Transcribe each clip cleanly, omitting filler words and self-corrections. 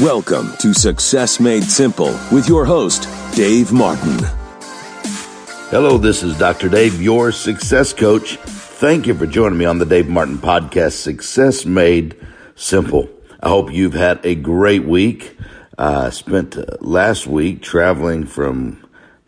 Welcome to Success Made Simple with your host, Dave Martin. Hello, this is Dr. Dave, your success coach. Thank you for joining me on the Dave Martin podcast, Success Made Simple. I hope you've had a great week. I spent last week traveling from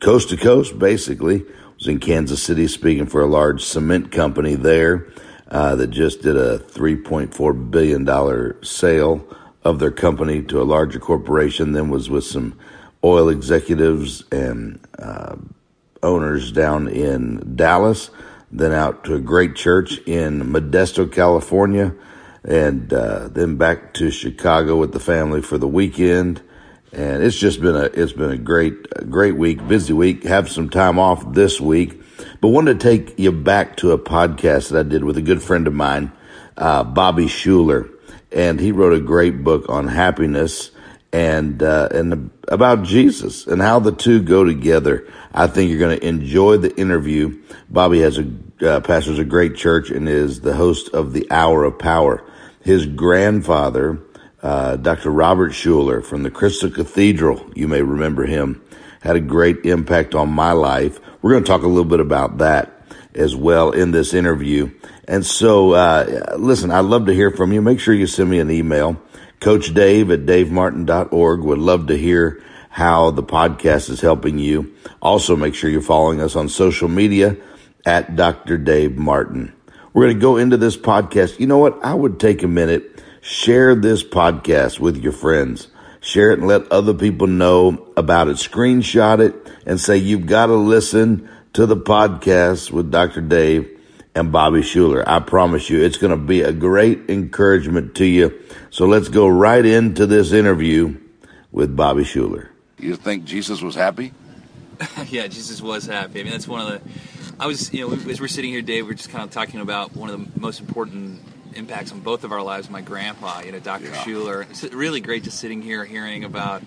coast to coast, basically. I was in Kansas City speaking for a large cement company there that just did a $3.4 billion sale of their company to a larger corporation, then was with some oil executives and owners down in Dallas, then out to a great church in Modesto, California, and then back to Chicago with the family for the weekend. And it's just been a great week, busy week. Have some time off this week, but wanted to take you back to a podcast that I did with a good friend of mine, Bobby Schuller. And he wrote a great book on happiness and about Jesus and how the two go together. I think you're going to enjoy the interview. Bobby has pastors a great church and is the host of the Hour of Power. His grandfather, Dr. Robert Schuller from the Crystal Cathedral, you may remember him, had a great impact on my life. We're going to talk a little bit about that as well in this interview. And so, listen, I'd love to hear from you. Make sure you send me an email, Coach Dave at DaveMartin.org. Would love to hear how the podcast is helping you. Also, make sure you're following us on social media at Dr. Dave Martin. We're going to go into this podcast. You know what? I would take a minute, share this podcast with your friends. Share it and let other people know about it. Screenshot it and say, you've got to listen to the podcast with Dr. Dave and Bobby Schuller. I promise you, it's going to be a great encouragement to you. So let's go right into this interview with Bobby Schuller. You think Jesus was happy? Yeah, Jesus was happy. I mean, that's one of the, as we're sitting here, Dave, we're just kind of talking about one of the most important impacts on both of our lives, my grandpa, Dr. Schuller. It's really great just sitting here hearing about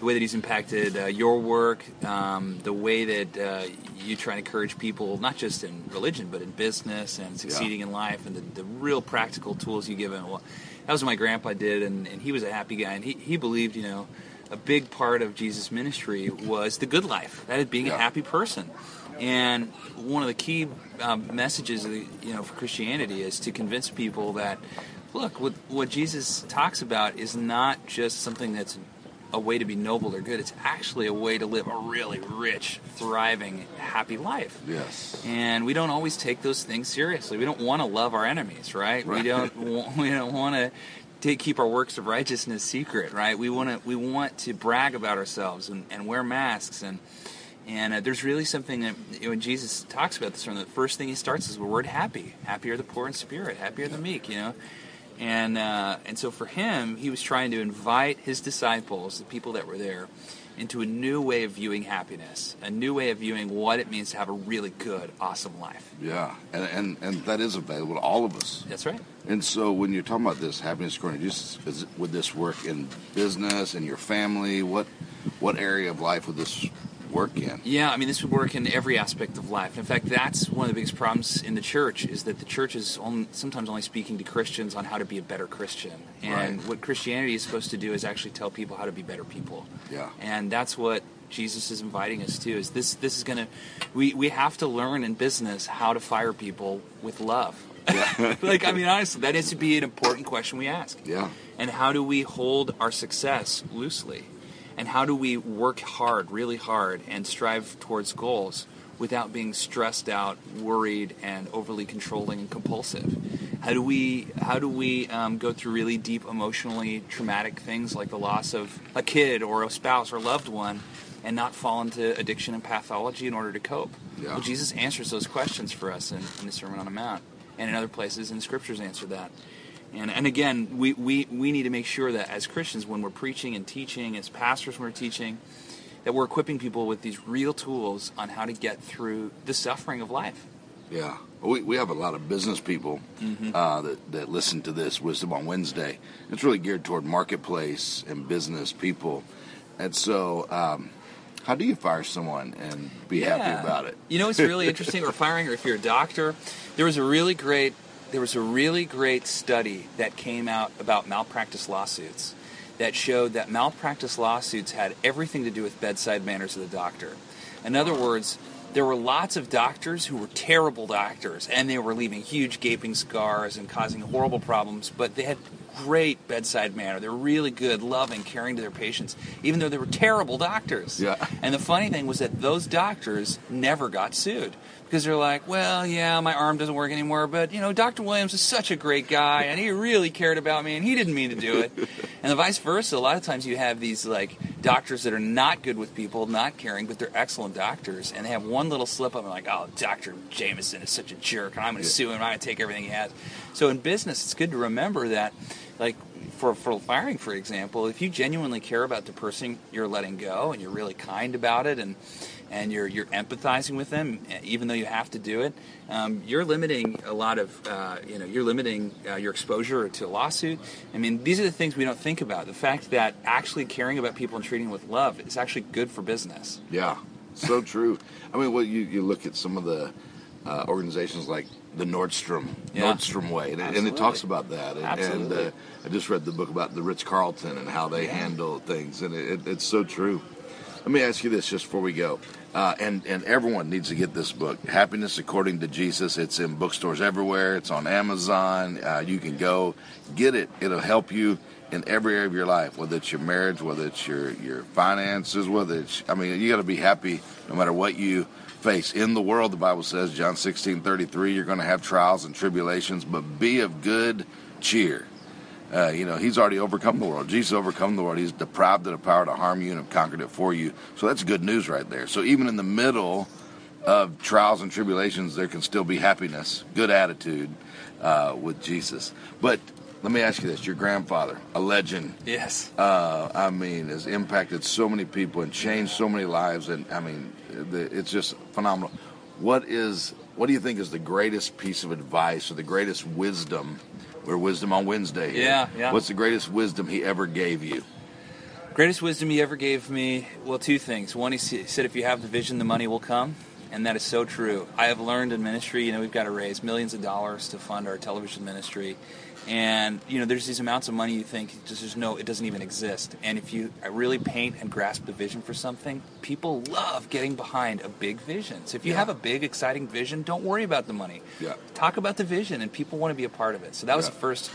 the way that he's impacted your work, the way that you try to encourage people, not just in religion, but in business and succeeding in life, and the real practical tools you give him. Well, that was what my grandpa did, and he was a happy guy, and he believed, a big part of Jesus' ministry was the good life, that is being a happy person. And one of the key messages, for Christianity is to convince people that, look, what Jesus talks about is not just something that's a way to be noble or good. It's actually a way to live a really rich, thriving, happy life. Yes. And we don't always take those things seriously. We don't want to love our enemies, right? We don't want to keep our works of righteousness secret, right? We want to brag about ourselves and wear masks and there's really something that when Jesus talks about this, from the first thing he starts is the word happy. Happy are the poor in spirit. Happy are the meek. And so for him, he was trying to invite his disciples, the people that were there, into a new way of viewing happiness, a new way of viewing what it means to have a really good, awesome life. Yeah, and that is available to all of us. That's right. And so when you're talking about this happiness according to Jesus, would this work in business, in your family? What area of life would this work in? Yeah, I mean, this would work in every aspect of life. In fact, that's one of the biggest problems in the church, is that the church is sometimes only speaking to Christians on how to be a better Christian. And what Christianity is supposed to do is actually tell people how to be better people. Yeah. And that's what Jesus is inviting us to, is this is going to, we have to learn in business how to fire people with love. Yeah. Honestly, that is to be an important question we ask. Yeah. And how do we hold our success loosely? And how do we work hard, really hard, and strive towards goals without being stressed out, worried, and overly controlling and compulsive? How do we go through really deep, emotionally traumatic things like the loss of a kid or a spouse or loved one, and not fall into addiction and pathology in order to cope? Yeah. Well, Jesus answers those questions for us in the Sermon on the Mount, and in other places, and the Scriptures answer that. And again, we need to make sure that as Christians, when we're preaching and teaching, as pastors when we're teaching, that we're equipping people with these real tools on how to get through the suffering of life. Yeah. We have a lot of business people that listen to this Wisdom on Wednesday. It's really geared toward marketplace and business people. And so how do you fire someone and be happy about it? It's really interesting. Or firing, or if you're a doctor. There was a really great study that came out about malpractice lawsuits that showed that malpractice lawsuits had everything to do with bedside manners of the doctor. In other words, there were lots of doctors who were terrible doctors, and they were leaving huge gaping scars and causing horrible problems, but they had great bedside manner. They were really good, loving, caring to their patients, even though they were terrible doctors. Yeah. And the funny thing was that those doctors never got sued, because they're like, well, yeah, my arm doesn't work anymore, but, you know, Dr. Williams is such a great guy, and he really cared about me, and he didn't mean to do it. And the vice versa, a lot of times you have these, like, doctors that are not good with people, not caring, but they're excellent doctors, and they have one little slip-up, and like, oh, Dr. Jameson is such a jerk, and I'm going to sue him, and I'm going to take everything he has. So in business, it's good to remember that, like, for firing, for example, if you genuinely care about the person you're letting go, and you're really kind about it, and you're empathizing with them, even though you have to do it, you're limiting a lot of, you're limiting your exposure to a lawsuit. I mean, these are the things we don't think about. The fact that actually caring about people and treating them with love is actually good for business. Yeah, so true. I mean, well, you look at some of the organizations like the Nordstrom Way, and it talks about that. And I just read the book about the Ritz Carlton and how they handle things, and it's so true. Let me ask you this just before we go. And everyone needs to get this book, Happiness According to Jesus. It's in bookstores everywhere. It's on Amazon. You can go get it. It'll help you in every area of your life, whether it's your marriage, whether it's your finances, whether it's, I mean, you got to be happy no matter what you face. In the world, the Bible says, John 16:33, you're going to have trials and tribulations, but be of good cheer. He's already overcome the world. Jesus overcome the world. He's deprived of the power to harm you and have conquered it for you. So that's good news right there. So even in the middle of trials and tribulations, there can still be happiness, good attitude with Jesus. But let me ask you this. Your grandfather, a legend. Yes. Has impacted so many people and changed so many lives. And, I mean, it's just phenomenal. What do you think is the greatest piece of advice or the greatest wisdom? We're Wisdom on Wednesday here. Yeah. What's the greatest wisdom he ever gave you? Greatest wisdom he ever gave me, well, two things. One, he said, if you have the vision, the money will come. And that is so true. I have learned in ministry, we've got to raise millions of dollars to fund our television ministry. And, there's these amounts of money you think, it doesn't even exist. And if you really paint and grasp the vision for something, people love getting behind a big vision. So if you have a big, exciting vision, don't worry about the money. Yeah. Talk about the vision, and people want to be a part of it. So that was the first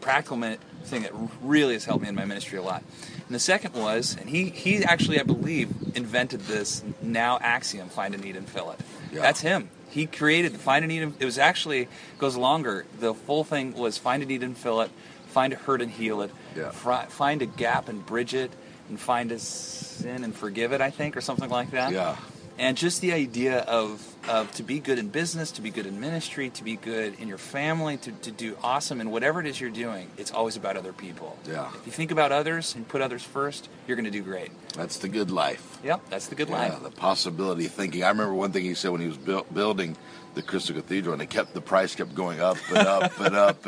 practical thing that really has helped me in my ministry a lot. And the second was, and he actually, I believe, invented this now axiom, find a need and fill it. Yeah. That's him. He created the find a need. It was actually goes longer. The full thing was find a need and fill it, find a hurt and heal it, find a gap and bridge it, and find a sin and forgive it. I think, or something like that. Yeah. And just the idea of to be good in business, to be good in ministry, to be good in your family, to do awesome in whatever it is you're doing, it's always about other people. Yeah. If you think about others and put others first, you're going to do great. That's the good life. Yep, that's the good life. Yeah, the possibility thinking. I remember one thing he said when he was building the Crystal Cathedral, and the price kept going up and up and up.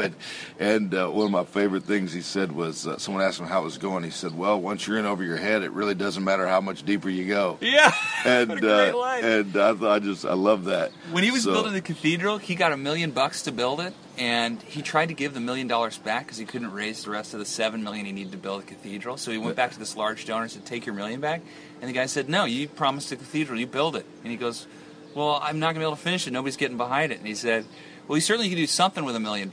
And one of my favorite things he said was, someone asked him how it was going. He said, well, once you're in over your head, it really doesn't matter how much deeper you go. Yeah. And I love that. When he was building the cathedral, he got $1 million to build it, and he tried to give the $1 million back because he couldn't raise the rest of the $7 million he needed to build the cathedral. So he went back to this large donor and said, take your $1 million back. And the guy said, no, you promised the cathedral, you build it. And he goes, well, I'm not going to be able to finish it. Nobody's getting behind it. And he said, well, you certainly can do something with $1 million.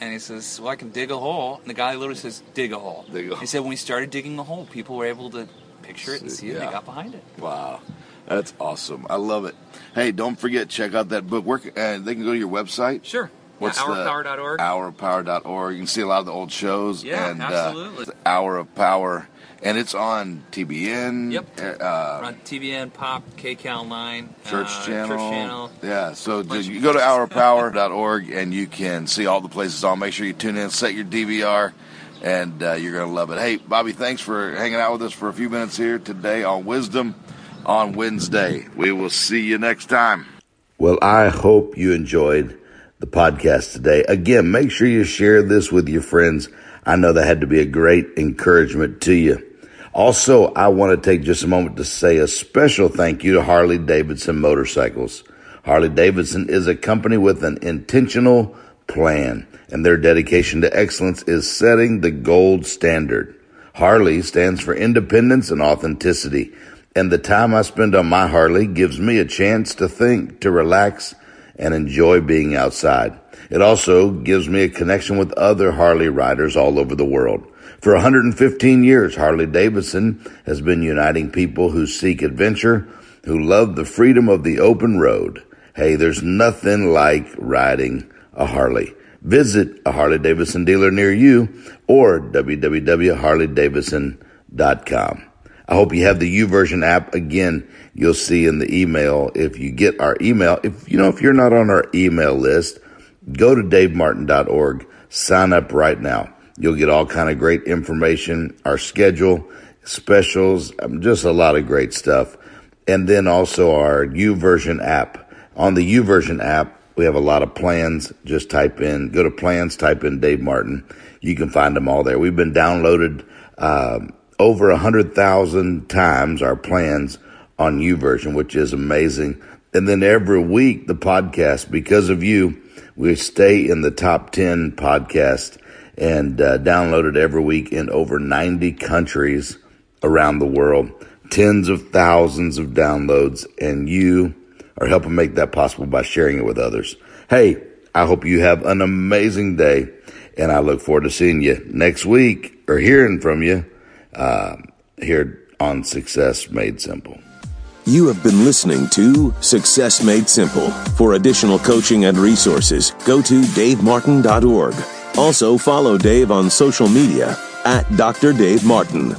And he says, well, I can dig a hole. And the guy literally says, dig a hole. He said, when we started digging the hole, people were able to picture it and see it, and they got behind it. Wow. That's awesome. I love it. Hey, don't forget, check out that book. They can go to your website. Sure. What's hourofpower.org. Hourofpower.org. You can see a lot of the old shows. Yeah, and, absolutely. The Hour of Power. And it's on TBN. Yep. On TBN, Pop, KCAL 9. Church Channel. Yeah, so you go to hourofpower.org and you can see all the places on. Make sure you tune in, set your DVR, and you're going to love it. Hey, Bobby, thanks for hanging out with us for a few minutes here today on Wisdom on Wednesday. We will see you next time. Well, I hope you enjoyed the podcast today. Again, make sure you share this with your friends. I know that had to be a great encouragement to you. Also, I want to take just a moment to say a special thank you to Harley-Davidson Motorcycles. Harley-Davidson is a company with an intentional plan, and their dedication to excellence is setting the gold standard. Harley stands for independence and authenticity, and the time I spend on my Harley gives me a chance to think, to relax, and enjoy being outside. It also gives me a connection with other Harley riders all over the world. For 115 years, Harley-Davidson has been uniting people who seek adventure, who love the freedom of the open road. Hey, there's nothing like riding a Harley. Visit a Harley-Davidson dealer near you or www.harleydavidson.com. I hope you have the YouVersion app. Again, you'll see in the email, if you get our email, if you're not on our email list, go to DaveMartin.org, sign up right now. You'll get all kind of great information, our schedule, specials, just a lot of great stuff. And then also our YouVersion app. On the YouVersion app, we have a lot of plans. Just go to plans, type in Dave Martin. You can find them all there. We've been downloaded over 100,000 times, our plans on YouVersion, which is amazing. And then every week, the podcast, because of you, we stay in the top 10 podcast and downloaded every week in over 90 countries around the world. Tens of thousands of downloads, and you are helping make that possible by sharing it with others. Hey, I hope you have an amazing day, and I look forward to seeing you next week or hearing from you here on Success Made Simple. You have been listening to Success Made Simple. For additional coaching and resources, go to DaveMartin.org. Also, follow Dave on social media at Dr. Dave Martin.